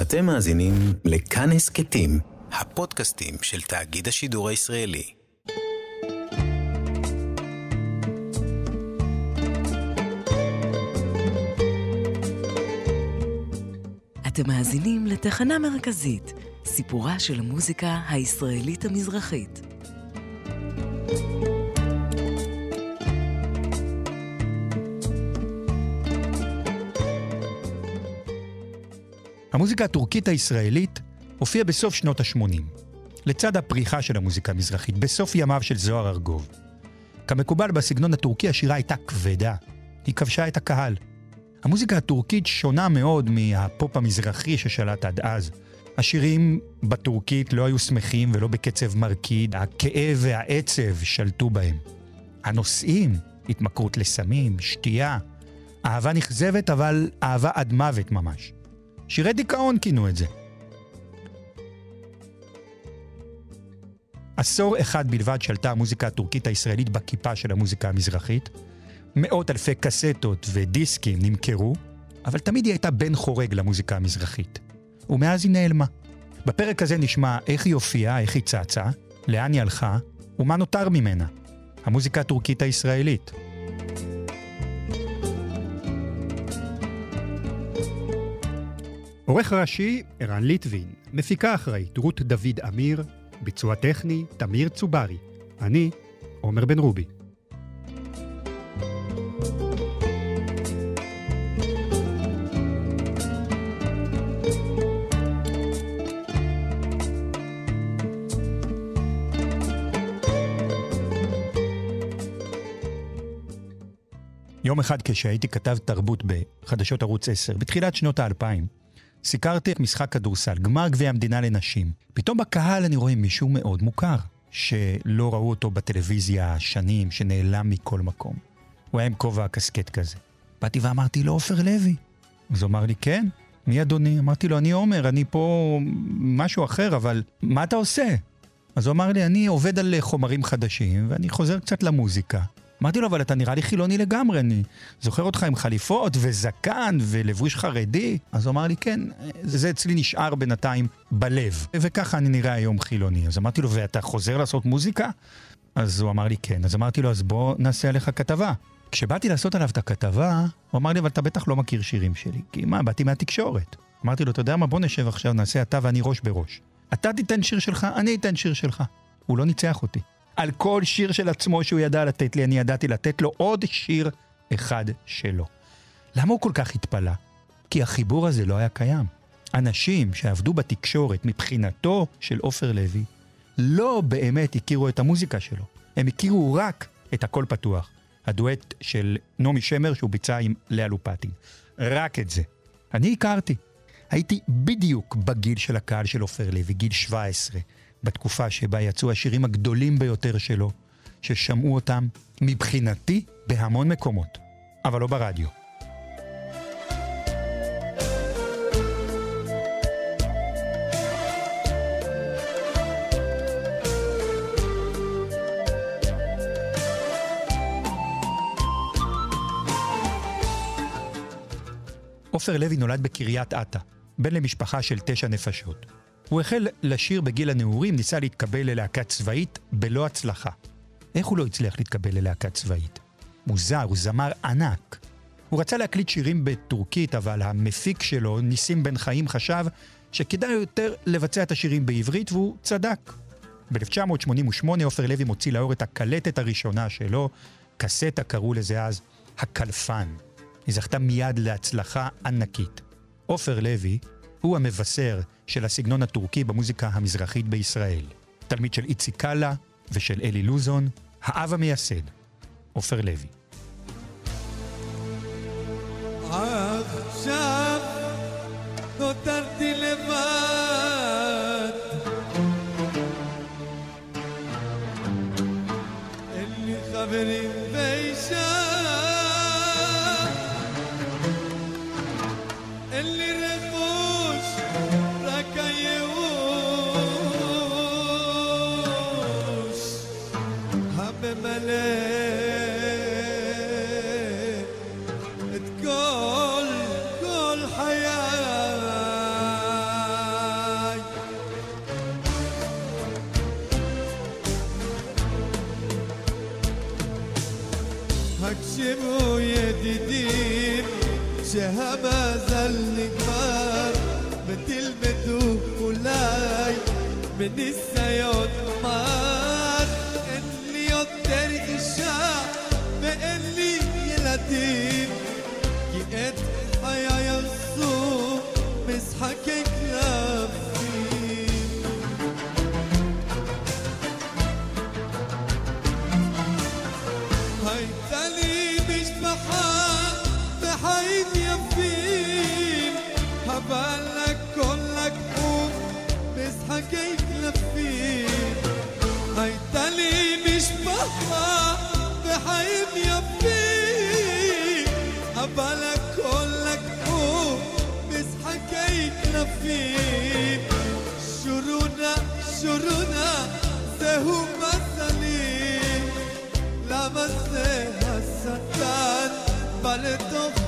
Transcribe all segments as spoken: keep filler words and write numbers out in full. אתם מאזינים לכאן הסקטים, הפודקאסטים של תאגיד השידור הישראלי. אתם מאזינים לתחנה מרכזית, סיפורה של המוזיקה הישראלית המזרחית. המוזיקה הטורקית הישראלית הופיעה בסוף שנות ה-שמונים, לצד הפריחה של המוזיקה המזרחית, בסוף ימיו של זוהר ארגוב. כמקובל בסגנון הטורקי, השירה הייתה כבדה, היא כבשה את הקהל. המוזיקה הטורקית שונה מאוד מהפופ המזרחי ששלט עד אז. השירים בטורקית לא היו שמחים ולא בקצב מרקיד, הכאב והעצב שלטו בהם. הנושאים, התמכרות לסמים, שתייה, אהבה נכזבת אבל אהבה עד מוות ממש. שירי דיכאון כינו את זה. עשור אחד בלבד שלטה המוזיקה הטורקית הישראלית בכיפה של המוזיקה המזרחית. מאות אלפי קסטות ודיסקים נמכרו, אבל תמיד היא הייתה בן חורג למוזיקה המזרחית. ומאז היא נעלמה. בפרק הזה נשמע איך היא הופיעה, איך היא צעצעה, לאן היא הלכה, ומה נותר ממנה. המוזיקה הטורקית הישראלית. עורך ראשי, ערן ליטבין. מפיקה אחראית, רות דוד אמיר. ביצוע טכני, תמיר צוברי. אני, עומר בן רובי. יום אחד כשהייתי כתב תרבות בחדשות ערוץ עשר, בתחילת שנות האלפיים, סיקרתי משחק כדורסל, גמר גביע המדינה לנשים. פתאום בקהל אני רואה מישהו מאוד מוכר, שלא ראו אותו בטלוויזיה שנים, שנעלם מכל מקום. הוא היה עם כובע הקסקט כזה. באתי ואמרתי לו, אופר לוי. אז הוא אמר לי, כן, מי אדוני? אמרתי לו, אני עומר, אני פה משהו אחר, אבל מה אתה עושה? אז הוא אמר לי, אני עובד על חומרים חדשים, ואני חוזר קצת למוזיקה. אמרתי לו, אבל אתה נראה לי חילוני לגמרי, אני זוכר אותך עם חליפות וזקן ולבוש חרדי. אז הוא אמר לי, כן, זה אצלי נשאר בינתיים בלב, וככה אני נראה היום חילוני. אז אמרתי לו, ואתה חוזר לעשות מוזיקה? אז הוא אמר לי, כן. אז אמרתי לו, אז בוא נעשה עליך כתבה. כשבאתי לעשות עליו את הכתבה, הוא אמר לי, אבל אתה בטח לא מכיר שירים שלי, כי מה, באתי מהתקשורת. אמרתי לו, אתה יודע מה, בוא נשב עכשיו, נעשה אתה ואני ראש בראש. אתה תיתן שיר שלך, אני אתן שיר שלך. הוא לא ניצח אותי. על כל שיר של עצמו שהוא ידע לתת לי, אני ידעתי לתת לו עוד שיר אחד שלו. למה הוא כל כך התפלא? כי החיבור הזה לא היה קיים. אנשים שעבדו בתקשורת מבחינתו של אופר לוי, לא באמת הכירו את המוזיקה שלו. הם הכירו רק את הכל פתוח. הדואט של נומי שמר שהוא ביצע עם לאה לופטין. רק את זה. אני הכרתי. הייתי בדיוק בגיל של הקהל של אופר לוי, גיל שבע עשרה. בתקופה שבה יצאו השירים הגדולים ביותר שלו, ששמעו אותם מבחינתי בהמון מקומות, אבל לא ברדיו. אופר לוי נולד בקריית אתא, בן למשפחה של תשע נפשות. הוא החל לשיר בגיל הנעורים, ניסה להתקבל ללהקה צבאית בלא הצלחה. איך הוא לא הצליח להתקבל ללהקה צבאית? מוזר, הוא זמר ענק. הוא רצה להקליט שירים בטורקית, אבל המפיק שלו, ניסים בן חיים, חשב שכדאי יותר לבצע את השירים בעברית, והוא צדק. ב-תשע עשרה שמונים ושמונה אופר לוי מוציא לאור את הקלטת הראשונה שלו, קסטה קראו לזה אז, הקלפן. היא זכתה מיד להצלחה ענקית. אופר לוי הוא המבשר של הסגנון הטורקי במוזיקה המזרחית בישראל. תלמיד של איצי קלה ושל אלי לוזון, האב המייסד, אופר לוי. עכשיו נותרתי לבד, אין לי חברים ואישה, אין לי רכוש, רק הייאוש הממלא את כל, כל חיי. תחשבו ידידים שהמזל נגמר ותלמדו אולי בניסיון אמר אין לי יותר אישה ואין לי ילדים כי את חיי יעשו משחקי קלפים. חיים יפים אבל הכל לקחו משחקי קלפים. הייתה לי משפחה וחיים יפים אבל הכל לקחו משחקי קלפים. שורונה שורונה זהו מסני למה זה השטן בא לתוך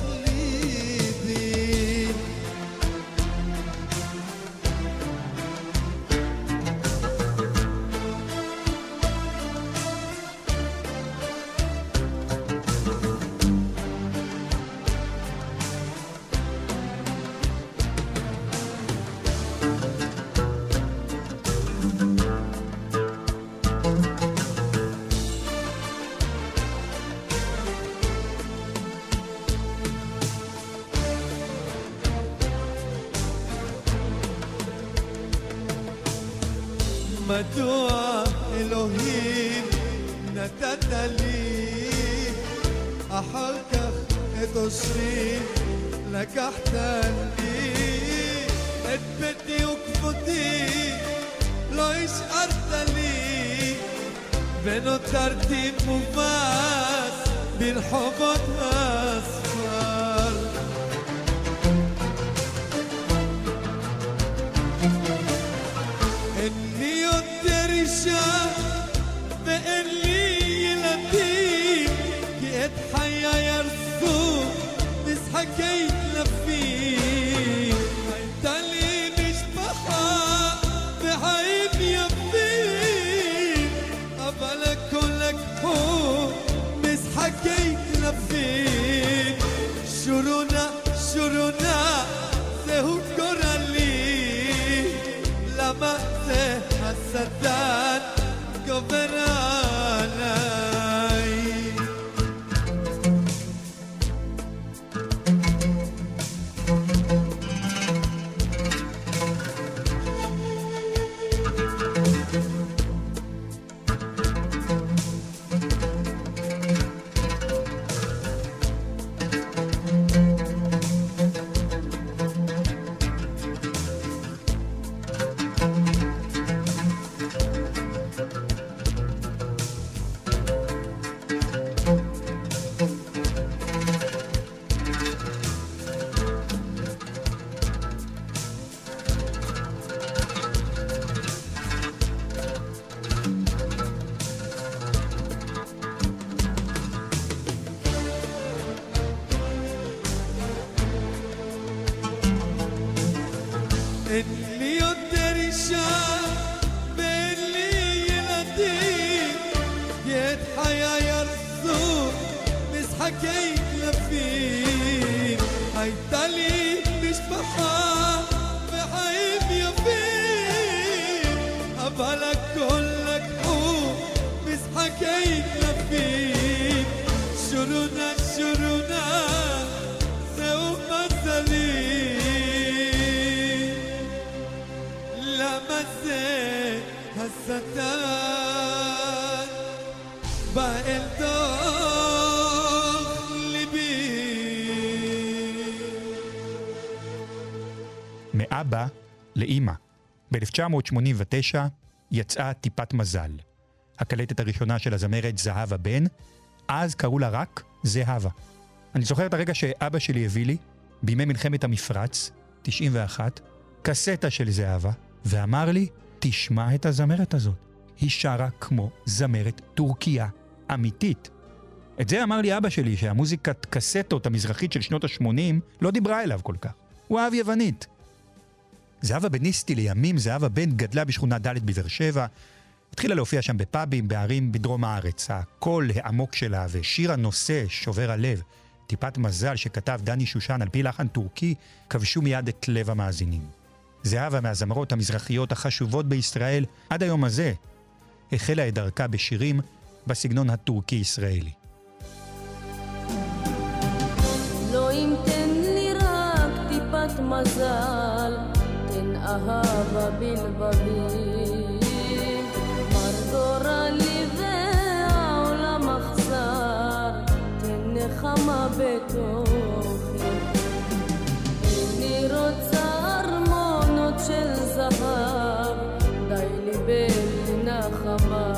מדוע אלוהים נתת לי אחר כך את עושרי לקחת לי את ביתי וכבודי לא השארת לי ונותרתי מובס ברחובות הספר. ואין לי ילדים כי את חיי הרסו משחקי קלפים. הייתה לי משפחה וחיים יפים אבל הכל לקחו משחקי קלפים. שורונה שורונה זהו גורלי למה זה השטן גובר עליי. מאבא לאמא. ב-אלף תשע מאות שמונים ותשע יצאה טיפת מזל, הקלטת הראשונה של הזמרת זהבה בן, אז קראו לה רק זהבה. אני זוכר את הרגע שאבא שלי הביא לי, בימי מלחמת המפרץ, תשעים ואחת, קסטה של זהבה, ואמר לי, תשמע את הזמרת הזאת. היא שרה כמו זמרת טורקיה אמיתית. את זה אמר לי אבא שלי, שהמוזיקת קסטות המזרחית של שנות ה-שמונים לא דיברה אליו כל כך. הוא אהב יוונית. זהבה בניסטי לימים, זהבה בן גדלה בשכונה ד' בבאר שבע, התחילה להופיע שם בפאבים, בערים בדרום הארץ. הקול העמוק שלה ושיר הנושא שובר הלב, טיפת מזל שכתב דני שושן על פי לחן טורקי, כבשו מיד את לב המאזינים. זהבה מהזמרות המזרחיות החשובות בישראל, עד היום הזה החלה את דרכה בשירים בסגנון הטורקי-ישראלי. לא אם תן לי רק טיפת מזל, תן אהבה בלבבי. מרדורה לי והעולם אכזר, תן נחמה בתוכי. אני רוצה ארמונות של זהב, די לי בנחמה.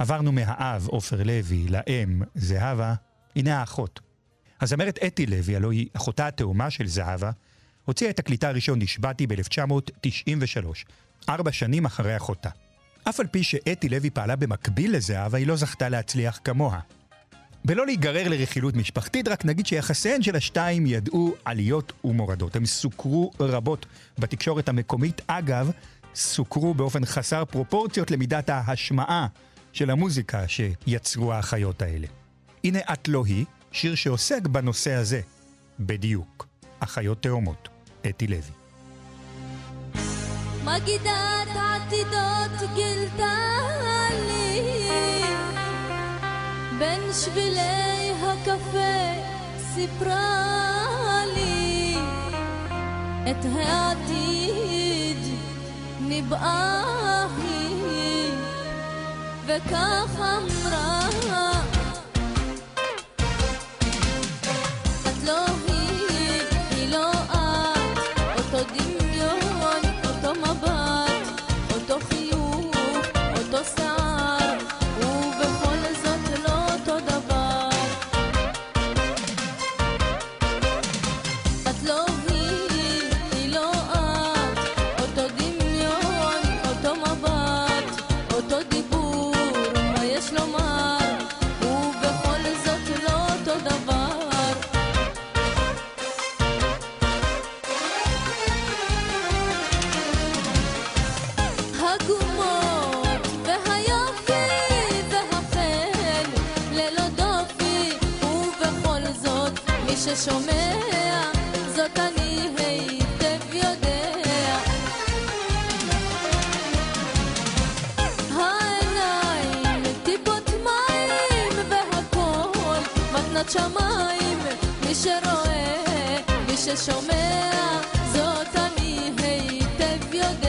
עברנו מהאב אופר לוי לאם זהבה, הנה האחות. הזמרת אתי לוי, הלוא היא אחותה התאומה של זהבה, הוציאה את הקליטה הראשון נשבעתי ב-אלף תשע מאות תשעים ושלוש, ארבע שנים אחרי אחותה. אף על פי שאתי לוי פעלה במקביל לזהבה, היא לא זכתה להצליח כמוה. ולא להיגרר לרכילות משפחתית, רק נגיד שיחסיהן של השתיים ידעו עליות ומורדות. הם סוקרו רבות בתקשורת המקומית, אגב, סוקרו באופן חסר פרופורציות למידת ההשמעה של המוזיקה שיצרו האחיות האלה. הנה את לא היא, שיר שעוסק בנושא הזה, בדיוק. אחיות תאומות, אתי לוי. מגידת עתידות גילתה לי, בין שבילי הקפה סיפרה לי, את העתיד ניבאה היא, וכך אמרה, את לא היא, היא לא את, אותו דמיון, אותו מבט, אותו חיוך, אותו סער, ובכל זאת לא אותו דבר. את לא היא, היא לא את, אותו דמיון, אותו מבט, אותו דיבור, מה יש לומר? ושומע, זאת אני היטב יודע. העיניים, טיפות מים והכל, מתנת שמיים, מי שרואה, מי ששומע, זאת אני היטב יודע.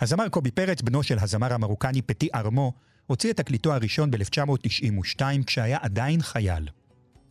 הזמר קובי פרץ, בנו של הזמר המרוקני פטי ארמו, הוציא את תקליטו הראשון ב-אלף תשע מאות תשעים ושתיים כשהיה עדיין חייל.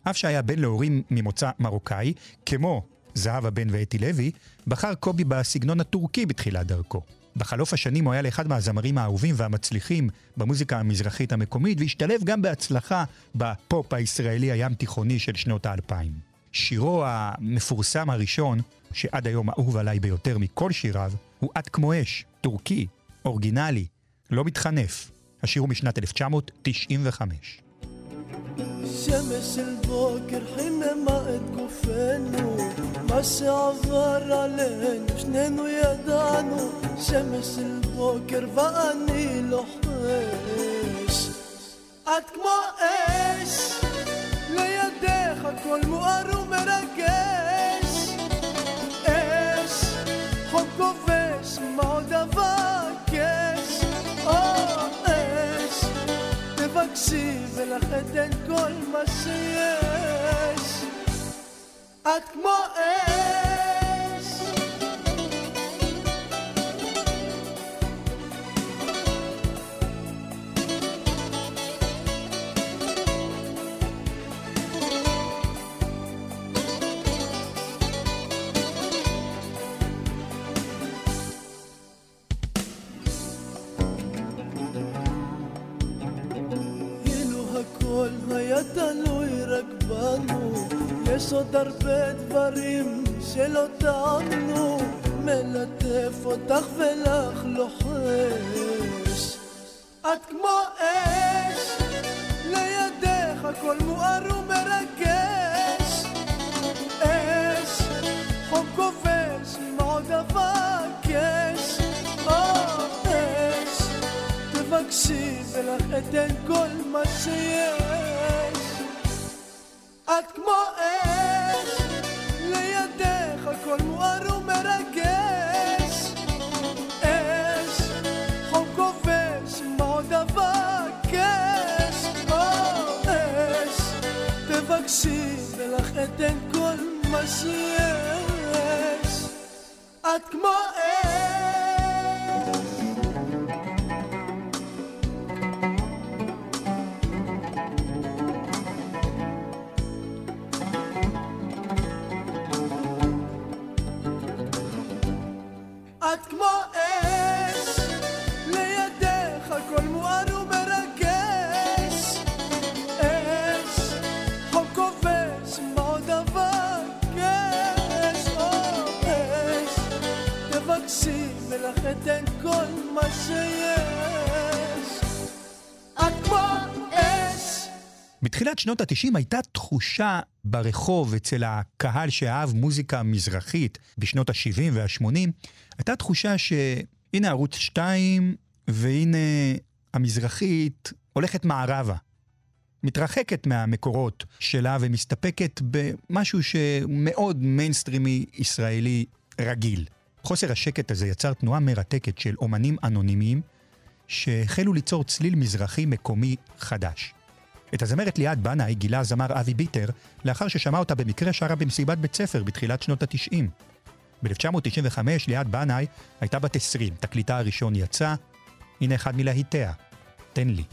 אף שהיה בן להורים ממוצא מרוקאי, כמו זהבה בן ואתי לוי, בחר קובי בסגנון הטורקי בתחילת דרכו. בחלוף השנים הוא היה לאחד מהזמרים האהובים והמצליחים במוזיקה המזרחית המקומית, והשתלב גם בהצלחה בפופ הישראלי הים תיכוני של שנות האלפיים. שירו המפורסם הראשון, שעד היום אהוב עליי ביותר מכל שיריו, הוא עד כמו אש, טורקי, אורגינלי, לא מתחנף. השיר הוא משנת אלף תשע מאות תשעים וחמש. שמש של בוקר חיממה את גופנו, מה שעבר עלינו שנינו ידענו, שמש של בוקר ואני לוחש עד כמו אש, לידך הכל מואר ומרגש, אש חום כובש מה עוד אבקש, תבקשי ולך אתן כל מה שיש, את כמו אש. היה תלוי רק בנו, יש עוד הרבה דברים שלא טענו, מלטף אותך ולך לוחש את כמו אש, לידך הכל מואר ומרגש, אש חום כובש מה עוד אבקש, אש תבקשי ולך אתן כל מה שיש, את כמו אש, לידך הכל מואר ומרגש, אש, חום כובש, מה עוד אבקש, אש, תבקשי ולך אתן כל מה שיש, את כמו אש. אתן כל מה שיש, את כמו אש. בתחילת שנות ה-תשעים הייתה תחושה ברחוב אצל הקהל שאהב מוזיקה מזרחית בשנות ה-שבעים וה-שמונים, הייתה תחושה שהנה ערוץ שתיים והנה המזרחית הולכת מערבה, מתרחקת מהמקורות שלה ומסתפקת במשהו שמאוד מיינסטרימי ישראלי רגיל. חוסר השקט הזה יצר תנועה מרתקת של אומנים אנונימיים שהחלו ליצור צליל מזרחי מקומי חדש. את הזמרת ליד בנאי גילה הזמר אבי ביטר לאחר ששמע אותה במקרה שרה במסיבת בית ספר בתחילת שנות ה-תשעים. ב-תשעים וחמש ליד בנאי הייתה בת עשרים, תקליטה הראשון יצא, הנה אחד מלהיטיה, תן לי.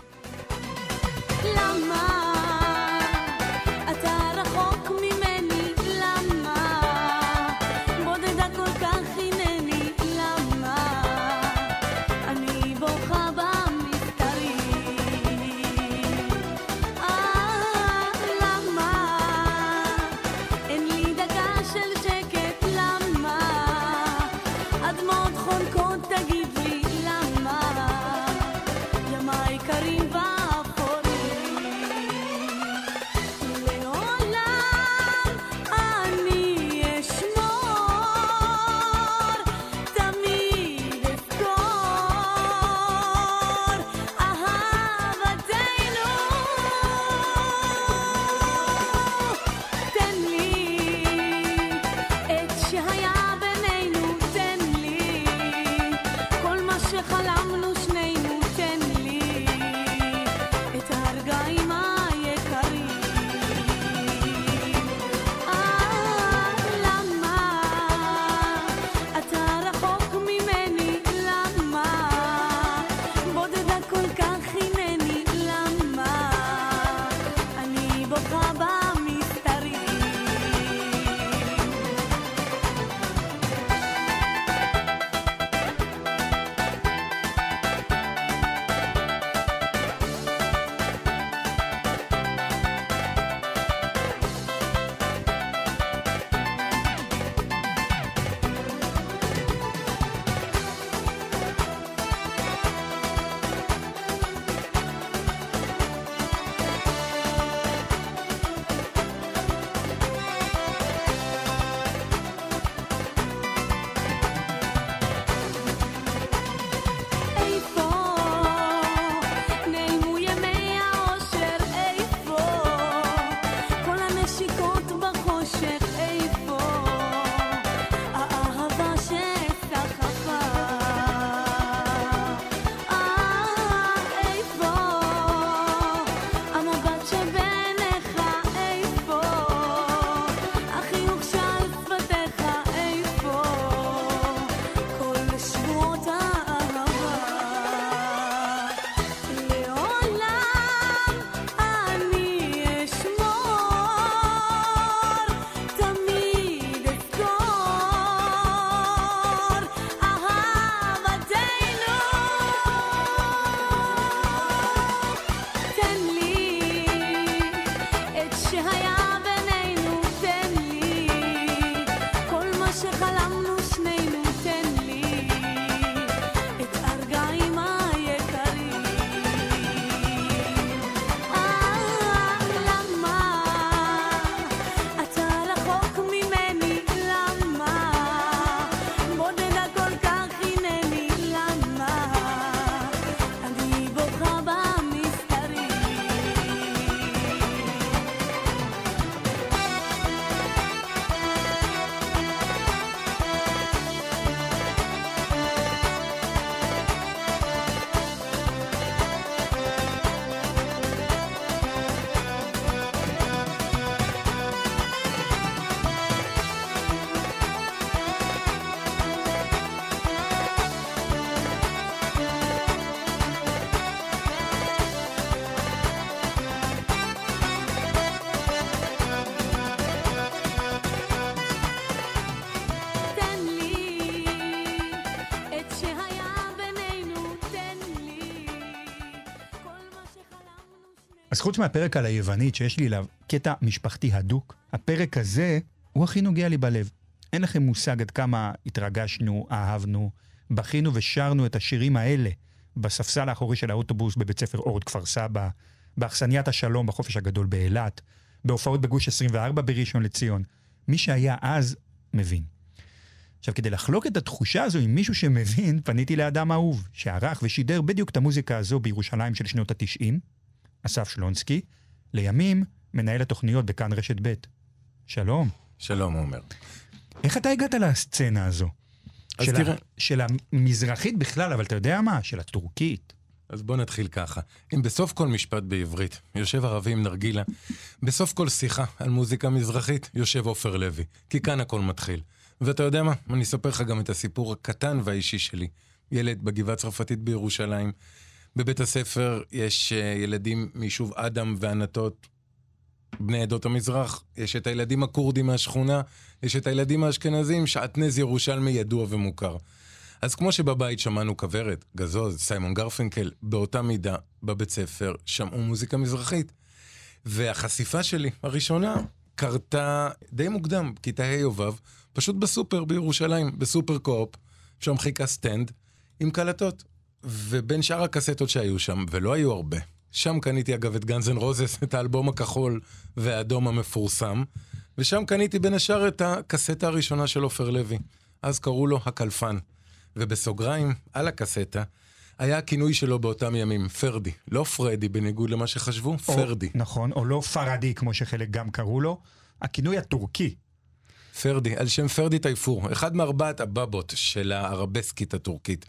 אז חוץ מהפרק על היוונית שיש לי אליו קטע משפחתי הדוק, הפרק הזה הוא הכי נוגע לי בלב. אין לכם מושג עד כמה התרגשנו, אהבנו, בכינו ושרנו את השירים האלה בספסל האחורי של האוטובוס בבית ספר אורד כפר סבא, באכסניית השלום בחופש הגדול באילת, בהופעות בגוש עשרים וארבע בראשון לציון. מי שהיה אז מבין. עכשיו, כדי לחלוק את התחושה הזו עם מישהו שמבין, פניתי לאדם אהוב, שערך ושידר בדיוק את המוזיקה הזו בירושלים של שנות התשעים, אסף שלונסקי, לימים מנהל התוכניות בכאן רשת ב'. שלום. שלום, עומר. איך אתה הגעת לסצנה הזו? של, תראה... ה... של המזרחית בכלל, אבל אתה יודע מה? של הטורקית. אז בוא נתחיל ככה. אם בסוף כל משפט בעברית יושב ערבי עם נרגילה, בסוף כל שיחה על מוזיקה מזרחית יושב אופר לוי, כי כאן הכל מתחיל. ואתה יודע מה? אני אספר לך גם את הסיפור הקטן והאישי שלי. ילד בגבעה צרפתית בירושלים. בבית הספר יש ילדים מיישוב אדם וענתות, בני עדות המזרח. יש את הילדים הקורדים מהשכונה, יש את הילדים האשכנזים, שעטנז ירושלמי ידוע ומוכר. אז כמו שבבית שמענו כברת, גזוז, סיימון גרפינקל, באותה מידה בבית ספר שמעו מוזיקה מזרחית. והחשיפה שלי הראשונה קרתה די מוקדם, כיתה ה' יובב, פשוט בסופר בירושלים, בסופר קו-אופ, שם חיכה סטנד עם קלטות. ובין שאר הקסטות שהיו שם, ולא היו הרבה, שם קניתי אגב את גנזן רוזס, את האלבום הכחול והאדום המפורסם, ושם קניתי בין השאר את הקסטה הראשונה של אופר לוי. אז קראו לו הקלפן. ובסוגריים, על הקסטה, היה הכינוי שלו באותם ימים, פרדי. לא פרדי, בניגוד למה שחשבו, או, פרדי. נכון, או לא פרדי, כמו שחלק גם קראו לו. הכינוי הטורקי. פרדי, על שם פרדי טייפור. אחד מארבעת הבבות של הערבסקית הטורקית.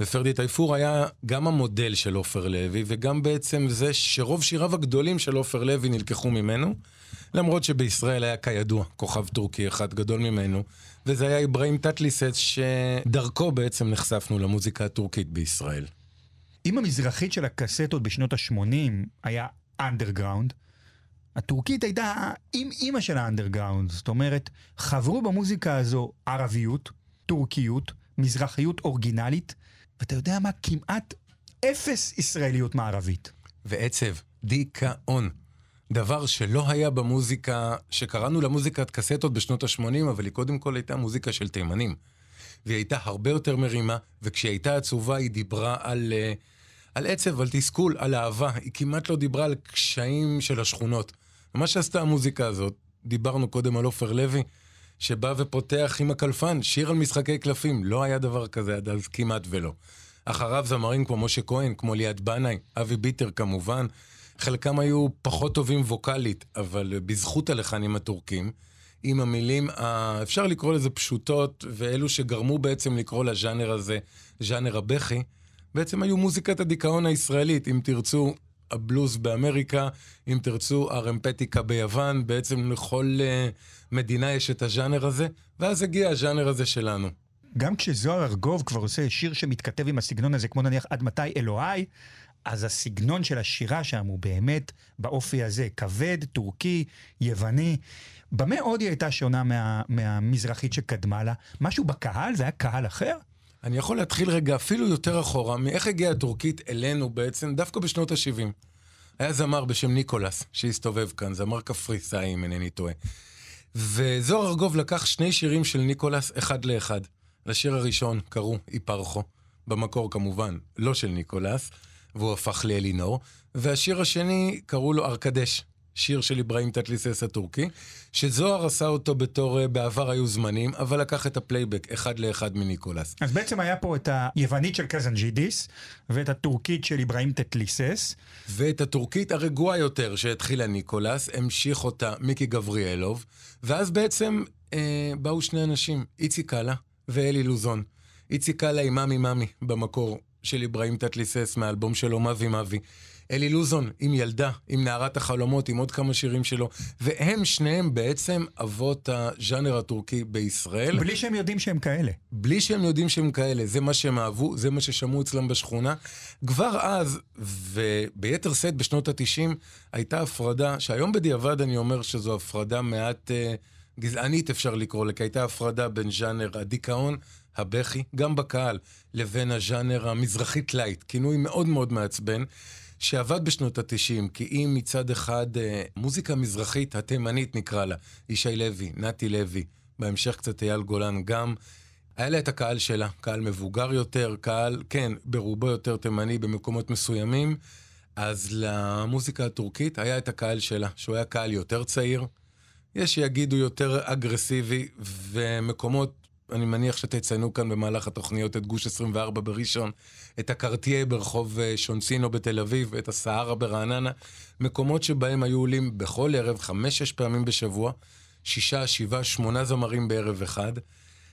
ופרדי טייפור היה גם המודל של אופר לוי, וגם בעצם זה שרוב שיריו הגדולים של אופר לוי נלקחו ממנו, למרות שבישראל היה כידוע כוכב טורקי אחד גדול ממנו, וזה היה אברהם תתליסס, שדרכו בעצם נחשפנו למוזיקה הטורקית בישראל. אם המזרחית של הקסטות בשנות ה-שמונים היה אנדרגראונד, הטורקית הייתה עם אימא של האנדרגראונד, זאת אומרת, חברו במוזיקה הזו ערביות, טורקיות, מזרחיות אורגינלית, ואתה יודע מה? כמעט אפס ישראליות מערבית. ועצב, דיכאון. דבר שלא היה במוזיקה, שקראנו למוזיקת קסטות בשנות ה-שמונים, אבל היא קודם כל הייתה מוזיקה של תימנים. והיא הייתה הרבה יותר מרימה, וכשהיא הייתה עצובה היא דיברה על, על עצב, על תסכול, על אהבה. היא כמעט לא דיברה על קשיים של השכונות. מה שעשתה המוזיקה הזאת, דיברנו קודם על אופר לוי, שבא ופותח עם הקלפן, שיר על משחקי קלפים. לא היה דבר כזה עד אז, כמעט ולא. אחריו זמרים כמו משה כהן, כמו ליד בנאי, אבי ביטר כמובן. חלקם היו פחות טובים ווקלית, אבל בזכות הלחנים הטורקים, עם המילים, אפשר לקרוא לזה פשוטות, ואלו שגרמו בעצם לקרוא לז'אנר הזה, ז'אנר הבכי, בעצם היו מוזיקת הדיכאון הישראלית, אם תרצו הבלוס באמריקה, אם תרצו הרמפטיקה ביוון, בעצם לכל uh, מדינה יש את הז'אנר הזה, ואז הגיע הז'אנר הזה שלנו. גם כשזוהר ארגוב כבר עושה שיר שמתכתב עם הסגנון הזה, כמו נניח עד מתי אלוהי, אז הסגנון של השירה שם הוא באמת באופי הזה, כבד, טורקי, יווני. במה עוד היא הייתה שונה מה, מהמזרחית שקדמה לה? משהו בקהל? זה היה קהל אחר? אני יכול להתחיל רגע אפילו יותר אחורה, מאיך הגיעה הטורקית אלינו בעצם, דווקא בשנות ה-שבעים. היה זמר בשם ניקולס, שהסתובב כאן, זמר קפריסאי, אם אינני טועה. וזוהר ארגוב לקח שני שירים של ניקולס אחד לאחד. לשיר הראשון קראו איפרחו, במקור כמובן, לא של ניקולס, והוא הפך לאלינור, והשיר השני קראו לו ארקדש, שיר של אברהם תתליסס הטורקי, שזוהר עשה אותו בתור, בעבר היו זמנים, אבל לקח את הפלייבק אחד לאחד מניקולס. אז בעצם היה פה את היוונית של קזן ג'ידיס, ואת הטורקית של אברהם תתליסס. ואת הטורקית הרגועה יותר שהתחילה ניקולס, המשיך אותה מיקי גבריאלוב, ואז בעצם אה, באו שני אנשים, איצי קלה ואלי לוזון. איצי קלה עם מאמי מאמי במקור של אברהם תתליסס מהאלבום שלו מאבי מאבי. אלי לוזון עם ילדה, עם נערת החלומות, עם עוד כמה שירים שלו, והם שניהם בעצם אבות הז'אנר הטורקי בישראל. בלי שהם יודעים שהם כאלה. בלי שהם יודעים שהם כאלה, זה מה שהם אהבו, זה מה ששמעו אצלם בשכונה. כבר אז, וביתר סט בשנות ה-תשעים, הייתה הפרדה, שהיום בדיעבד אני אומר שזו הפרדה מעט uh, גזענית אפשר לקרוא לכך, הייתה הפרדה בין ז'אנר הדיכאון, הבכי, גם בקהל, לבין הז'אנר המזרחית לייט, כינוי מאוד מאוד מעצבן, שעבד בשנות ה-תשעים, כי אם מצד אחד מוזיקה מזרחית התימנית נקרא לה, אישי לוי, נתי לוי, בהמשך קצת אייל גולן גם, היה לה את הקהל שלה, קהל מבוגר יותר, קהל, כן, ברובו יותר תימני במקומות מסוימים, אז למוזיקה הטורקית היה את הקהל שלה, שהוא היה קהל יותר צעיר, יש שיגידו יותר אגרסיבי, ומקומות, אני מניח שתציינו כאן במהלך התוכניות, את גוש עשרים וארבע בראשון, את הקרטיה ברחוב שונצינו בתל אביב, את הסהרה ברעננה, מקומות שבהם היו עולים בכל ערב, חמש-שש פעמים בשבוע, שישה, שבעה, שמונה זמרים בערב אחד,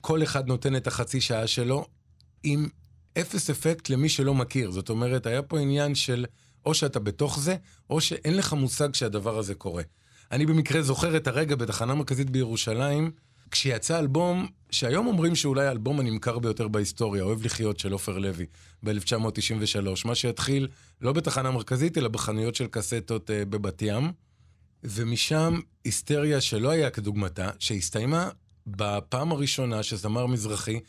כל אחד נותן את החצי שעה שלו, עם אפס אפקט למי שלא מכיר. זאת אומרת, היה פה עניין של, או שאתה בתוך זה, או שאין לך מושג שהדבר הזה קורה. אני במקרה זוכר את הרגע בתחנה מרכזית בירושלים, כשיצא אלבום, שהיום אומרים שאולי האלבום הנמכר ביותר בהיסטוריה, אוהב לחיות של אופר לוי, ב-אלף תשע מאות תשעים ושלוש, מה שהתחיל לא בתחנה מרכזית, אלא בחנויות של קסטות uh, בבת ים, ומשם היסטריה שלא היה כדוגמתה, שהסתיימה בפעם הראשונה שזמר מזרחי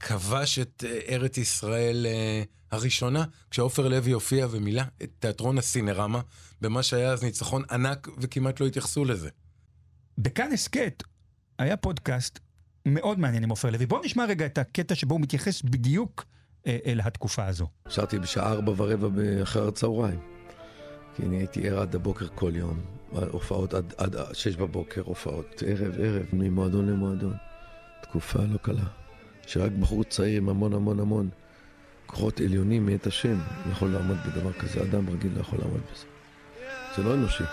כבש את ארץ ישראל הראשונה, כשאופר לוי הופיע ומילא את תיאטרון הסינרמה, במה שהיה אז ניצחון ענק וכמעט לא התייחסו לזה. בכאן הסקט היה פודקאסט מאוד מעניין עם אופר לוי. בואו נשמע רגע את הקטע שבו הוא מתייחס בדיוק אל התקופה הזו. שרתי בשעה ארבע ורבע באחר הצהריים, כי אני הייתי ער עד הבוקר כל יום. הופעות עד, עד שש בבוקר, הופעות ערב ערב, ממועדון למועדון. תקופה לא קלה, שרק בחור צעיר עם המון המון המון כוחות עליונים מאת השם יכול לעמוד בדבר כזה. אדם רגיל לא יכול לעמוד בזה, זה לא אנושי.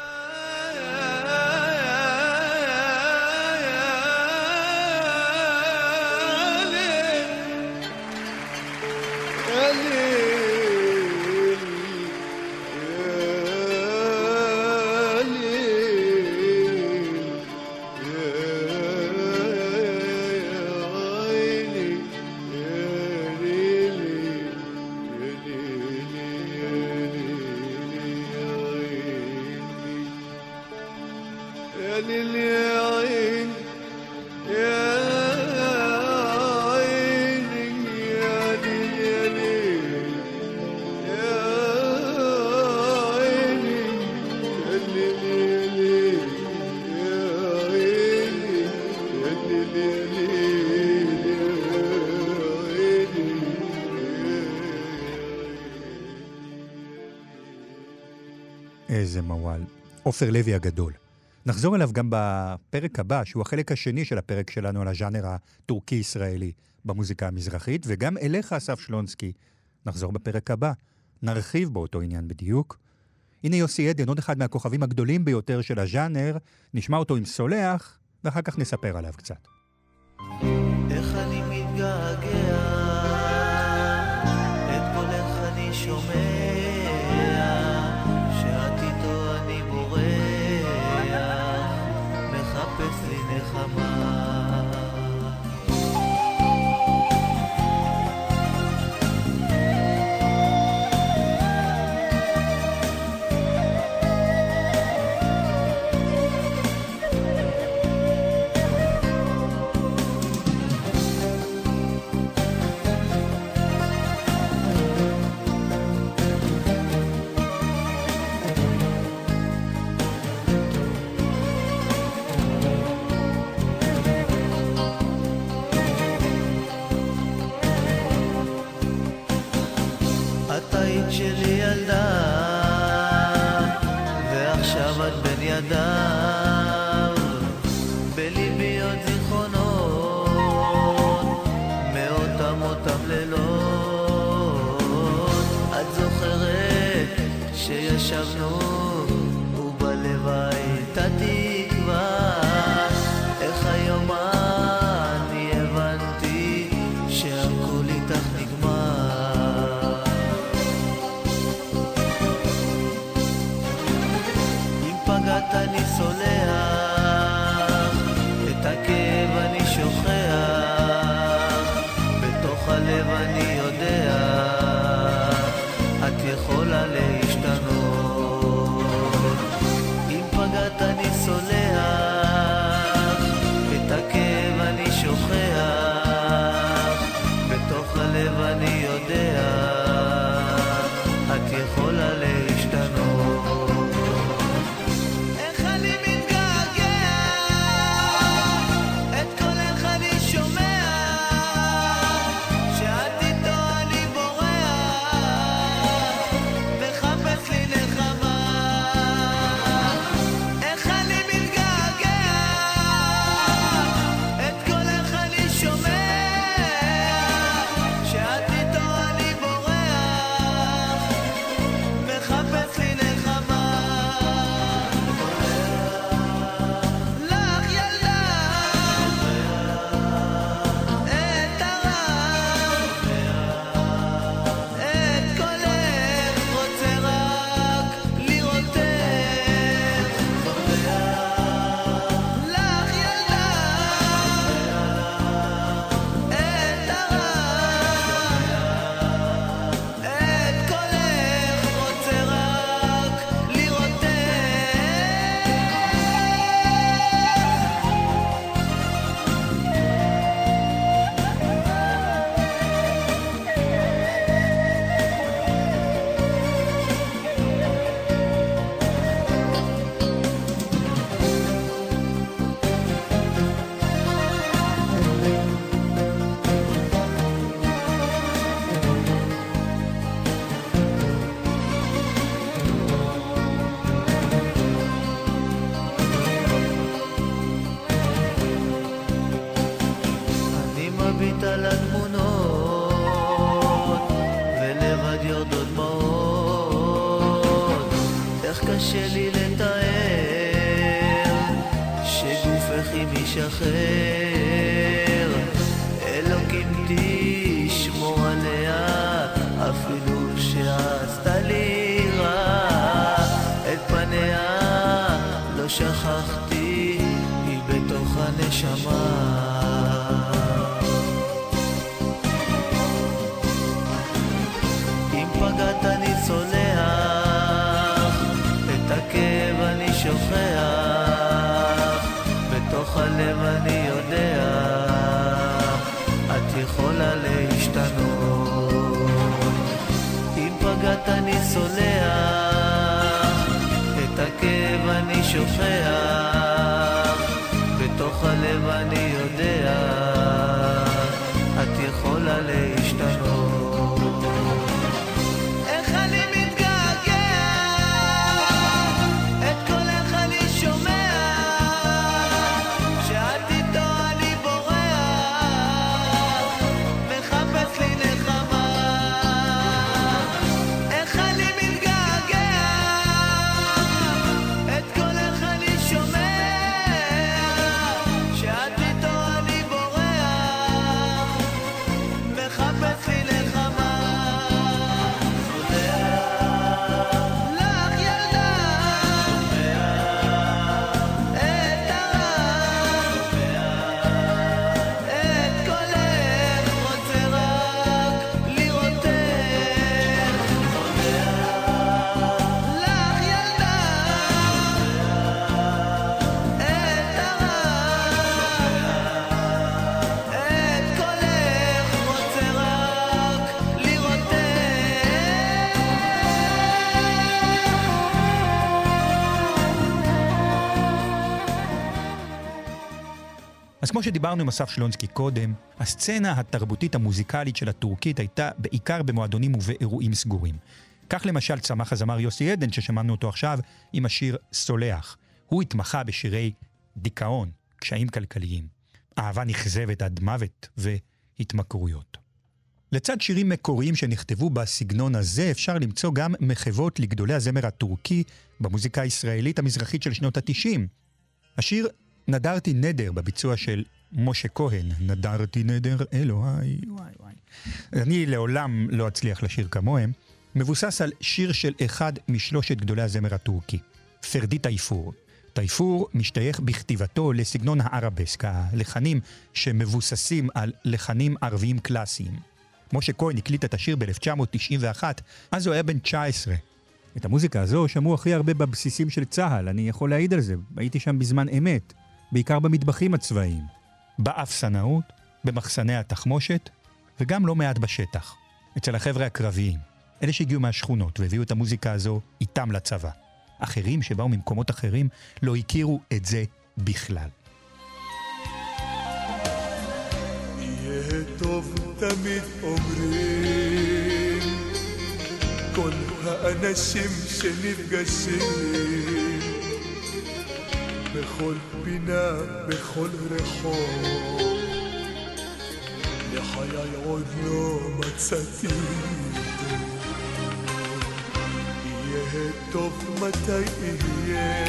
איזה מוואל, אופר לוי הגדול. נחזור אליו גם בפרק הבא, שהוא החלק השני של הפרק שלנו על הז'אנר הטורקי-ישראלי במוזיקה המזרחית, וגם אליך, אסף שלונסקי, נחזור בפרק הבא, נרחיב באותו עניין בדיוק. הנה יוסי ידן, עוד אחד מהכוכבים הגדולים ביותר של הז'אנר, נשמע אותו עם סולח, ואחר כך נספר עליו קצת. איך אני מתגעגע, את קולך אני שומע, שישבנו ובלב הייתה תקווה. איך היום אני הבנתי שהכל איתך נגמר. אם פגעת אני סולח, את הכאב אני שוכח, בתוך הלב אני יודע את יכולה להשתנות. מביט על התמונות ולבד יורדות דמעות. איך קשה לי לתאר שגוף אחי משחרר. אלוקים תשמור עליה אפילו שעשתה לי רע. את פניה לא שכחתי, היא בתוך הנשמה. פגעת אני צולח, את הכאב אני שוכח, בתוך הלב אני יודע, את יכולה להשתנות. אם פגעת אני צולח, את הכאב אני שוכח, בתוך הלב אני יודע, את יכולה להשתנות. אז כמו שדיברנו עם אסף שלונסקי קודם, הסצנה התרבותית המוזיקלית של הטורקית הייתה בעיקר במועדונים ובאירועים סגורים. כך למשל צמח הזמר יוסי ידן ששמענו אותו עכשיו עם השיר סולח. הוא התמחה בשירי דיכאון, קשיים כלכליים, אהבה נכזבת עד מוות והתמכרויות. לצד שירים מקוריים שנכתבו בסגנון הזה אפשר למצוא גם מחוות לגדולי הזמר הטורקי במוזיקה הישראלית המזרחית של שנות התשעים. השיר נדרתי נדר בביצוע של משה כהן, נדרתי נדר אלוהי, וואי וואי. אני לעולם לא אצליח לשיר כמוהם, מבוסס על שיר של אחד משלושת גדולי הזמר הטורקי, פרדי טייפור. טייפור משתייך בכתיבתו לסגנון הערבסק, הלחנים שמבוססים על לחנים ערביים קלאסיים. משה כהן הקליט את השיר ב-אלף תשע מאות תשעים ואחת, אז הוא היה בן תשע עשרה. את המוזיקה הזו שמעו הכי הרבה בבסיסים של צהל, אני יכול להעיד על זה, הייתי שם בזמן אמת. בעיקר במטבחים הצבאיים, באפסנאות, במחסני התחמושת, וגם לא מעט בשטח, אצל החבר'ה הקרביים, אלה שהגיעו מהשכונות והביאו את המוזיקה הזו איתם לצבא. אחרים שבאו ממקומות אחרים לא הכירו את זה בכלל. יהיה טוב תמיד אומרים, כל האנשים שנפגשים, בכל פינה, בכל רחוב, לחיי עוד לא מצאתי יהיה טוב מתי יהיה,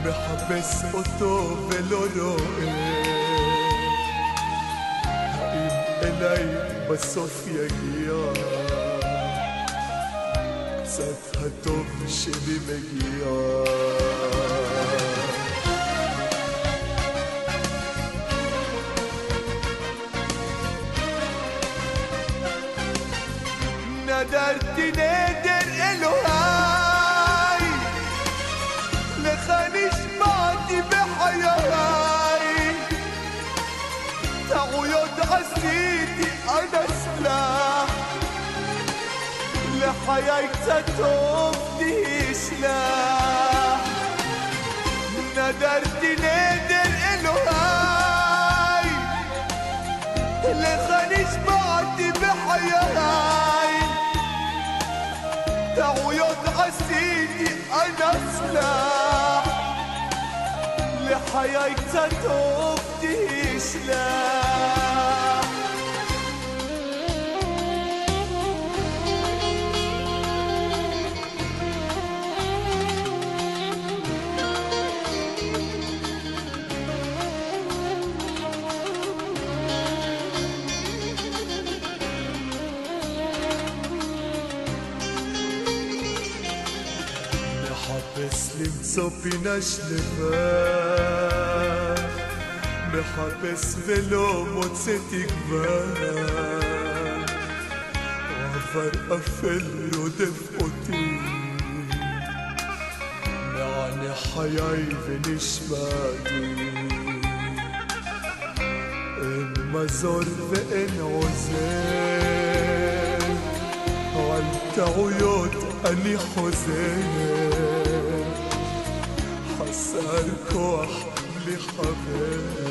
מחפש אותו ולא רואה, האם אליי בסוף יגיע קצת הטוב שלי מגיע. נדרתי נדר אלוהי, לך נשבעתי בחיי, טעויות עשיתי אני אסלח, לחיי קצת טוב תשלח. נדרתי נדר אלוהי, לך נשבעתי בחיי, טעויות עשיתי אני אסלח, לחיי קצת טוב תשלח. פינה שלווה, מחפש ולא מוצא תקווה, עבר אפל רודף אותי, מענה חיי ונשמע לי, אין מזור ואין עוזר, על טעויות אני חוזר, חסר כוח לחבר,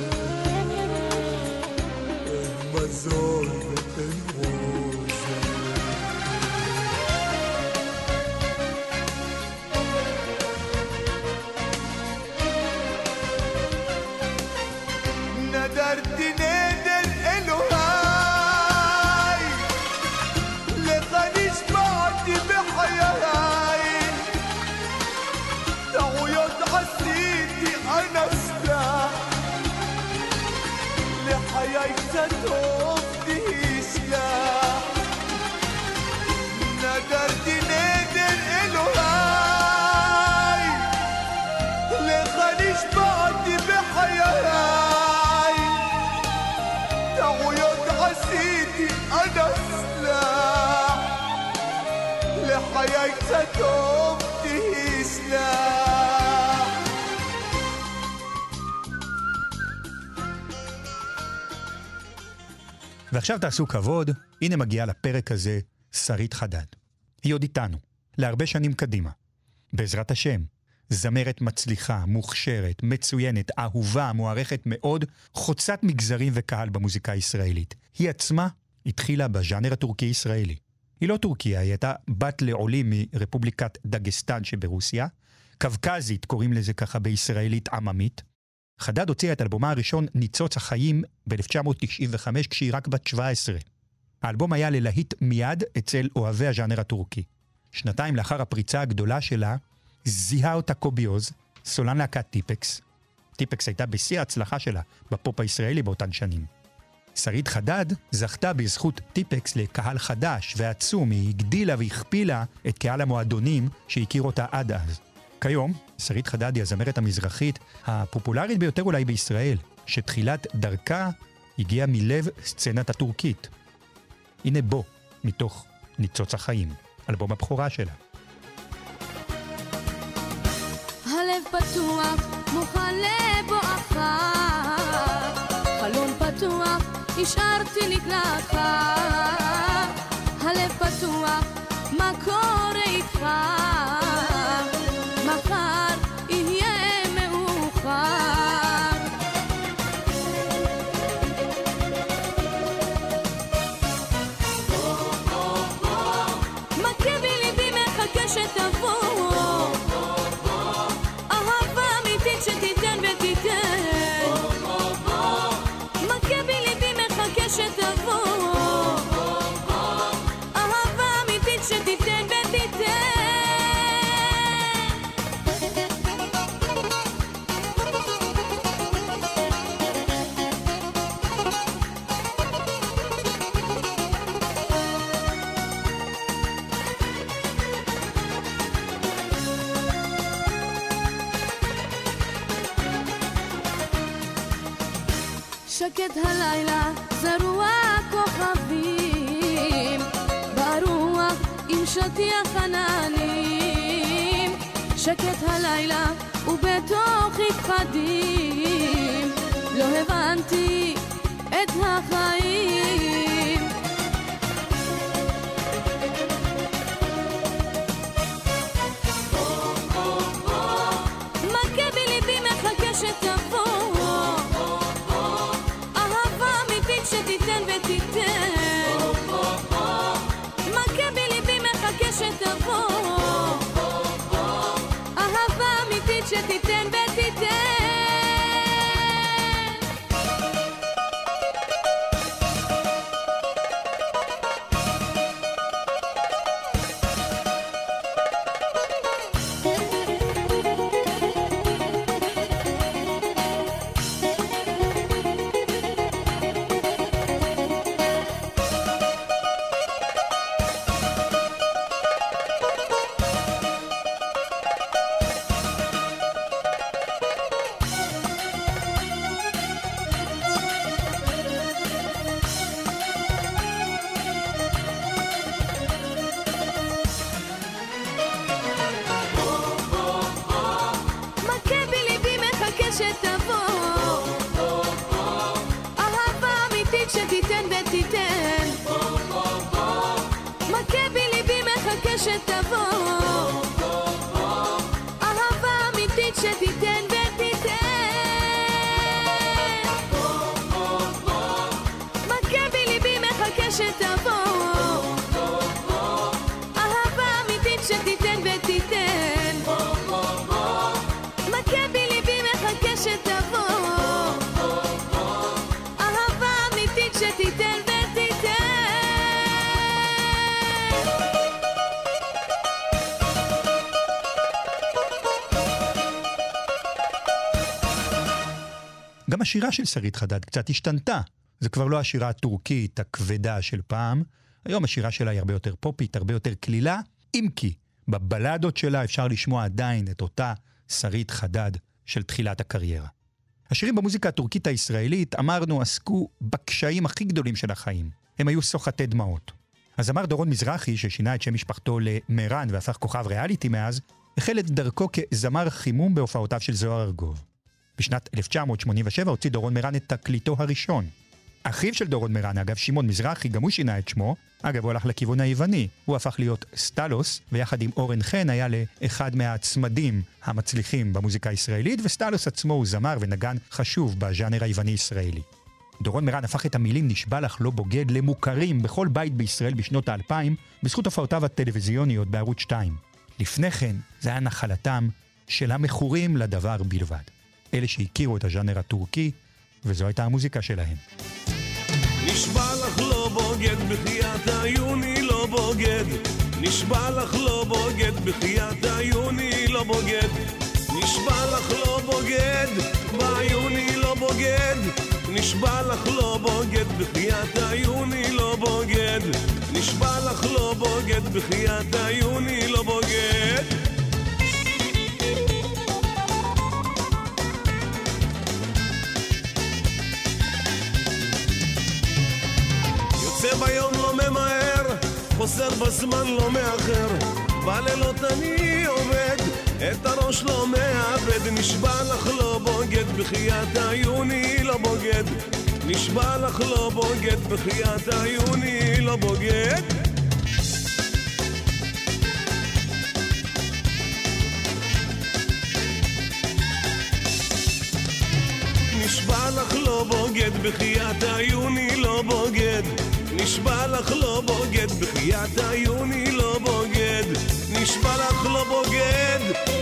אין מזור ואין עוזר. נדרתי נדר אלוהי, לך נשבעתי בחיי, טעויות עשיתי אני סתם, לחיי קצת טוב תסלח. נדרתי נדר אלוהי, לך נשבעתי בחיי, טעויות עשיתי אני סלח, לחיי קצת טוב תסלח. ועכשיו תעשו כבוד, הנה מגיעה לפרק הזה שרית חדד. היא עוד איתנו, להרבה שנים קדימה. בעזרת השם, זמרת מצליחה, מוכשרת, מצוינת, אהובה, מוערכת מאוד, חוצת מגזרים וקהל במוזיקה הישראלית. היא עצמה התחילה בז'אנר הטורקי-ישראלי. היא לא טורקיה, היא הייתה בת לעולים מרפובליקת דגסטן שברוסיה, קווקזית, קוראים לזה ככה בישראלית עממית. חדד הוציאה את אלבומה הראשון ניצוץ החיים ב-אלף תשע מאות תשעים וחמש כשהיא רק בת שבע עשרה. האלבום היה ללהיט מיד אצל אוהבי הז'אנר הטורקי. שנתיים לאחר הפריצה הגדולה שלה, זיהה אותה קובי עוז, סולן להקת טיפקס. טיפקס הייתה בשיא ההצלחה שלה בפופ הישראלי באותן שנים. שרית חדד זכתה בזכות טיפקס לקהל חדש ועצום, היא הגדילה והכפילה את קהל המועדונים שהכיר אותה עד אז. כיום, שרית חדד היא הזמרת המזרחית הפופולרית ביותר אולי בישראל, שתחילת דרכה הגיעה מלב סצנת הטורקית. הנה בו, מתוך ניצוץ החיים, אלבום הבכורה שלה. הלב פתוח, מוכן לבועפך, חלום פתוח, השארתי לקראתך, הלב פתוח, מה קורה איתך? מחר יהיה מאוחר. בוא בוא בוא, מכה בלבי מחכה שתבוא, בוא בוא, אהבה אמיתית שתיתן ותיתן, בוא בוא, מכה בלבי מחכה שתבוא, בוא בוא, אהבה אמיתית שתיתן ותיתן. שקט הלילה, זרוע כוכבים ברוח עם שטיח עננים, שקט הלילה ובתוך התפדים לא הבנתי את החיים. בוא בוא בוא, מכה בלבי מחכה שתבוא, שתיתן ותיתן, בוא בוא בוא, מכה בלבי מחכה שתבוא, בוא בוא בוא, אהבה אמיתית שתיתן ותיתן. שתיתן ותיתן מכה בליבי מחכה שתבוא אהבה אמיתית שתיתן ותיתן מכה בליבי מחכה שתבוא אהבה אמיתית שתיתן ותיתן מכה בליבי מחכה שתבוא שתיתן ותיתן גם השירה של שרית חדד קצת השתנתה. זה כבר לא השירה הטורקית הכבדה של פעם. היום השירה שלה היא הרבה יותר פופית, הרבה יותר כלילה. אם כי בבלדות שלה אפשר לשמוע עדיין את אותה שרית חדד של תחילת הקריירה. השירים במוזיקה הטורקית הישראלית, אמרנו, עסקו בקשיים הכי גדולים של החיים. הם היו סוחטי דמעות. אז אמר דורון מזרחי, ששינה את שם משפחתו למירן והפך כוכב ריאליטי מאז, החל את דרכו כזמר חימום בהופעותיו של זוהר ארגוב. בשנת אלף תשע מאות שמונים ושבע הוציא דורון מירן את תקליטו הראשון. אחיו של דורון מירן, אגב שמעון מזרחי, גם הוא שינה את שמו. אגב, הוא הלך לכיוון היווני. הוא הפך להיות סטלוס, ויחד עם אורן חן היה לאחד מהצמדים המצליחים במוזיקה הישראלית, וסטלוס עצמו הוא זמר ונגן חשוב בז'אנר היווני-ישראלי. דורון מירן הפך את המילים נשבע לך לא בוגד למוכרים בכל בית בישראל בשנות האלפיים, בזכות הופעותיו הטלוויזיוניות בערוץ שתיים. לפני כן, זה היה נחלתם של המכורים לדבר בלבד. אלה שהכירו את הז'אנר הטורקי, וזו הייתה המוזיקה שלהם. נשבע לך לא בוגד בחיית היוני לא בוגד נשבע לך לא בוגד בחיית היוני לא בוגד נשבע לך לא בוגד ביוני לא בוגד נשבע לך לא בוגד בחיית היוני לא בוגד נשבע לך לא בוגד בחיית היוני לא בוגד ביום לא ממהר, חוסר בזמן לא מאחר, בלילות אני עובד, את הראש לא מאבד, נשבע לך לא בוגד, בחיית היוני לא בוגד, נשבע לך לא בוגד, בחיית היוני לא בוגד. נשבע לך לא בוגד, בחיית היוני לא בוגד נשבע לך לא בוגד, בחיית היוני לא בוגד נשבע לך לא בוגד,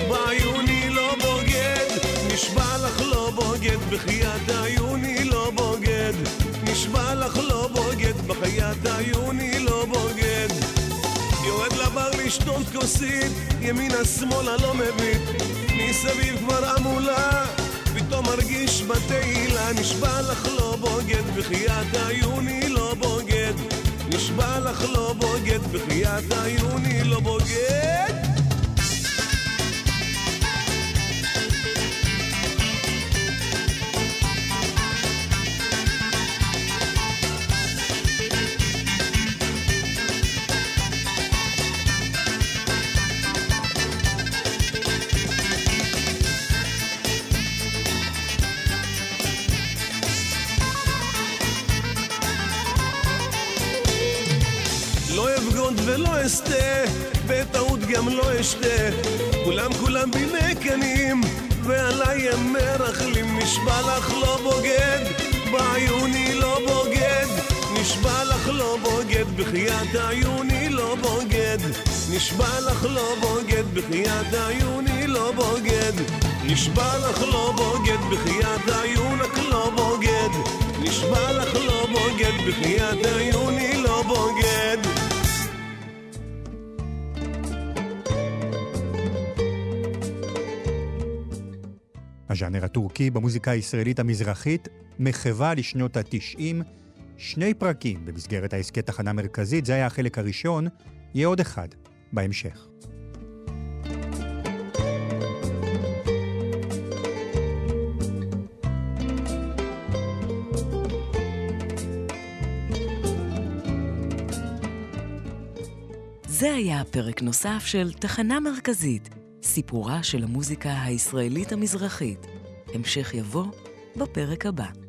ביוני לא בוגד נשבע לך לא בוגד, בחיית היוני לא בוגד נשבע לך לא בוגד, בחיית היוני לא בוגד יורד לבר לשתות כוסית, ימינה שמאלה לא מביט מסביב כבר עמולה פתאום מרגיש בתהילה נשבע לך לא בוגד, בחיית היוני לא בוגד נשבע לך לא בוגד, בחיית היוני לא בוגד ולא אשתה, בטעות גם לא אשתה כולם כולם בי מקנים, ועליי הם מרחלים נשבע לך לא בוגד, ביוני לא בוגד נשבע לך לא בוגד, בחיית היוני לא בוגד נשבע לך לא בוגד, בחיית היוני לא בוגד נשבע לך לא בוגד, בחיית היונק לא בוגד נשבע לך לא בוגד, בחיית היוני לא בוגד הז'אנר הטורקי במוזיקה הישראלית המזרחית מחווה לשנות ה-תשעים, שני פרקים במסגרת העסקת תחנה מרכזית, זה היה החלק הראשון, יהיה עוד אחד בהמשך. זה היה פרק נוסף של תחנה מרכזית. סיפורה של המוזיקה הישראלית המזרחית. המשך יבוא בפרק הבא.